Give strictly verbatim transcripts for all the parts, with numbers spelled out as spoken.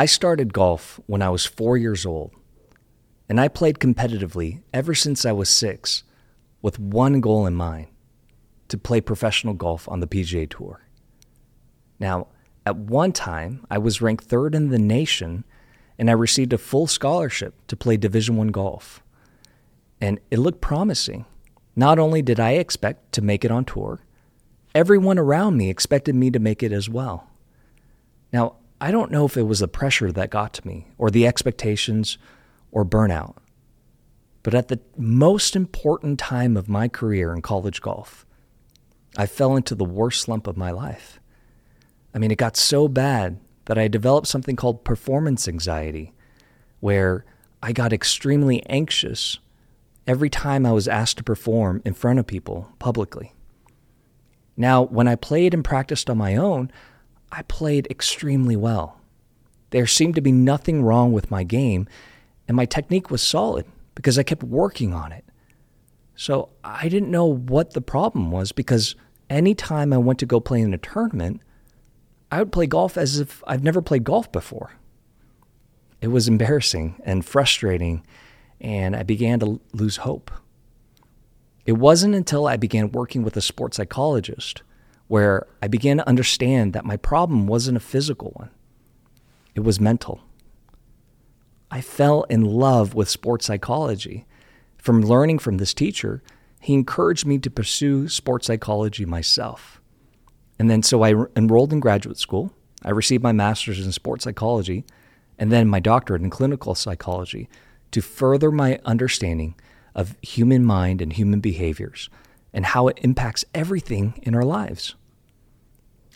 I started golf when I was four years old, and I played competitively ever since I was six with one goal in mind: to play professional golf on the P G A Tour. Now, at one time, I was ranked third in the nation, and I received a full scholarship to play Division One golf. And it looked promising. Not only did I expect to make it on tour, everyone around me expected me to make it as well. Now, I don't know if it was the pressure that got to me, or the expectations, or burnout, but at the most important time of my career in college golf, I fell into the worst slump of my life. I mean, it got so bad that I developed something called performance anxiety, where I got extremely anxious every time I was asked to perform in front of people publicly. Now, when I played and practiced on my own, I played extremely well. There seemed to be nothing wrong with my game, and my technique was solid because I kept working on it. So I didn't know what the problem was, because any time I went to go play in a tournament, I would play golf as if I've never played golf before. It was embarrassing and frustrating, and I began to lose hope. It wasn't until I began working with a sports psychologist where I began to understand that my problem wasn't a physical one. It was mental. I fell in love with sports psychology. From learning from this teacher, he encouraged me to pursue sports psychology myself. And then so I re- enrolled in graduate school. I received my master's in sports psychology and then my doctorate in clinical psychology to further my understanding of human mind and human behaviors and how it impacts everything in our lives.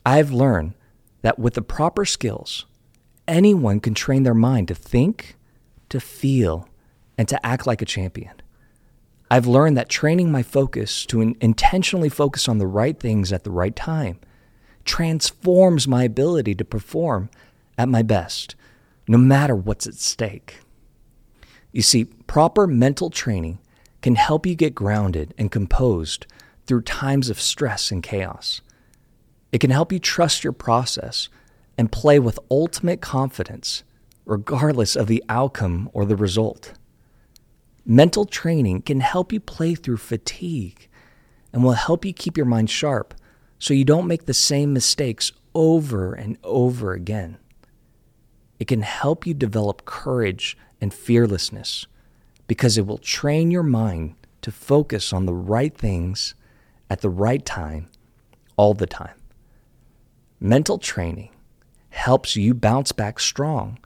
I've learned that with the proper skills, anyone can train their mind to think, to feel, and to act like a champion. I've learned that training my focus to intentionally focus on the right things at the right time transforms my ability to perform at my best, no matter what's at stake. You see, proper mental training can help you get grounded and composed through times of stress and chaos. It can help you trust your process and play with ultimate confidence, regardless of the outcome or the result. Mental training can help you play through fatigue and will help you keep your mind sharp so you don't make the same mistakes over and over again. It can help you develop courage and fearlessness, because it will train your mind to focus on the right things at the right time, all the time. Mental training helps you bounce back strong,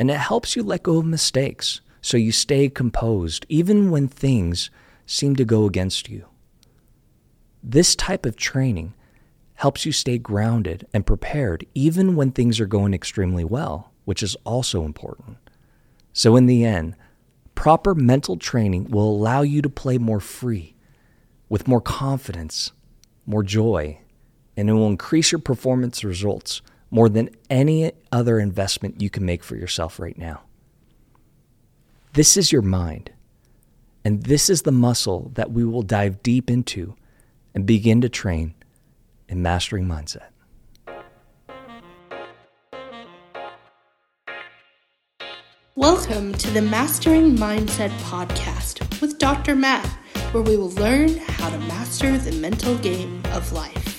and it helps you let go of mistakes so you stay composed even when things seem to go against you. This type of training helps you stay grounded and prepared even when things are going extremely well, which is also important. So in the end, proper mental training will allow you to play more free, with more confidence, more joy, and it will increase your performance results more than any other investment you can make for yourself right now. This is your mind, and this is the muscle that we will dive deep into and begin to train in Mastering Mindset. Welcome to the Mastering Mindset podcast with Doctor Matt, where we will learn how to master the mental game of life.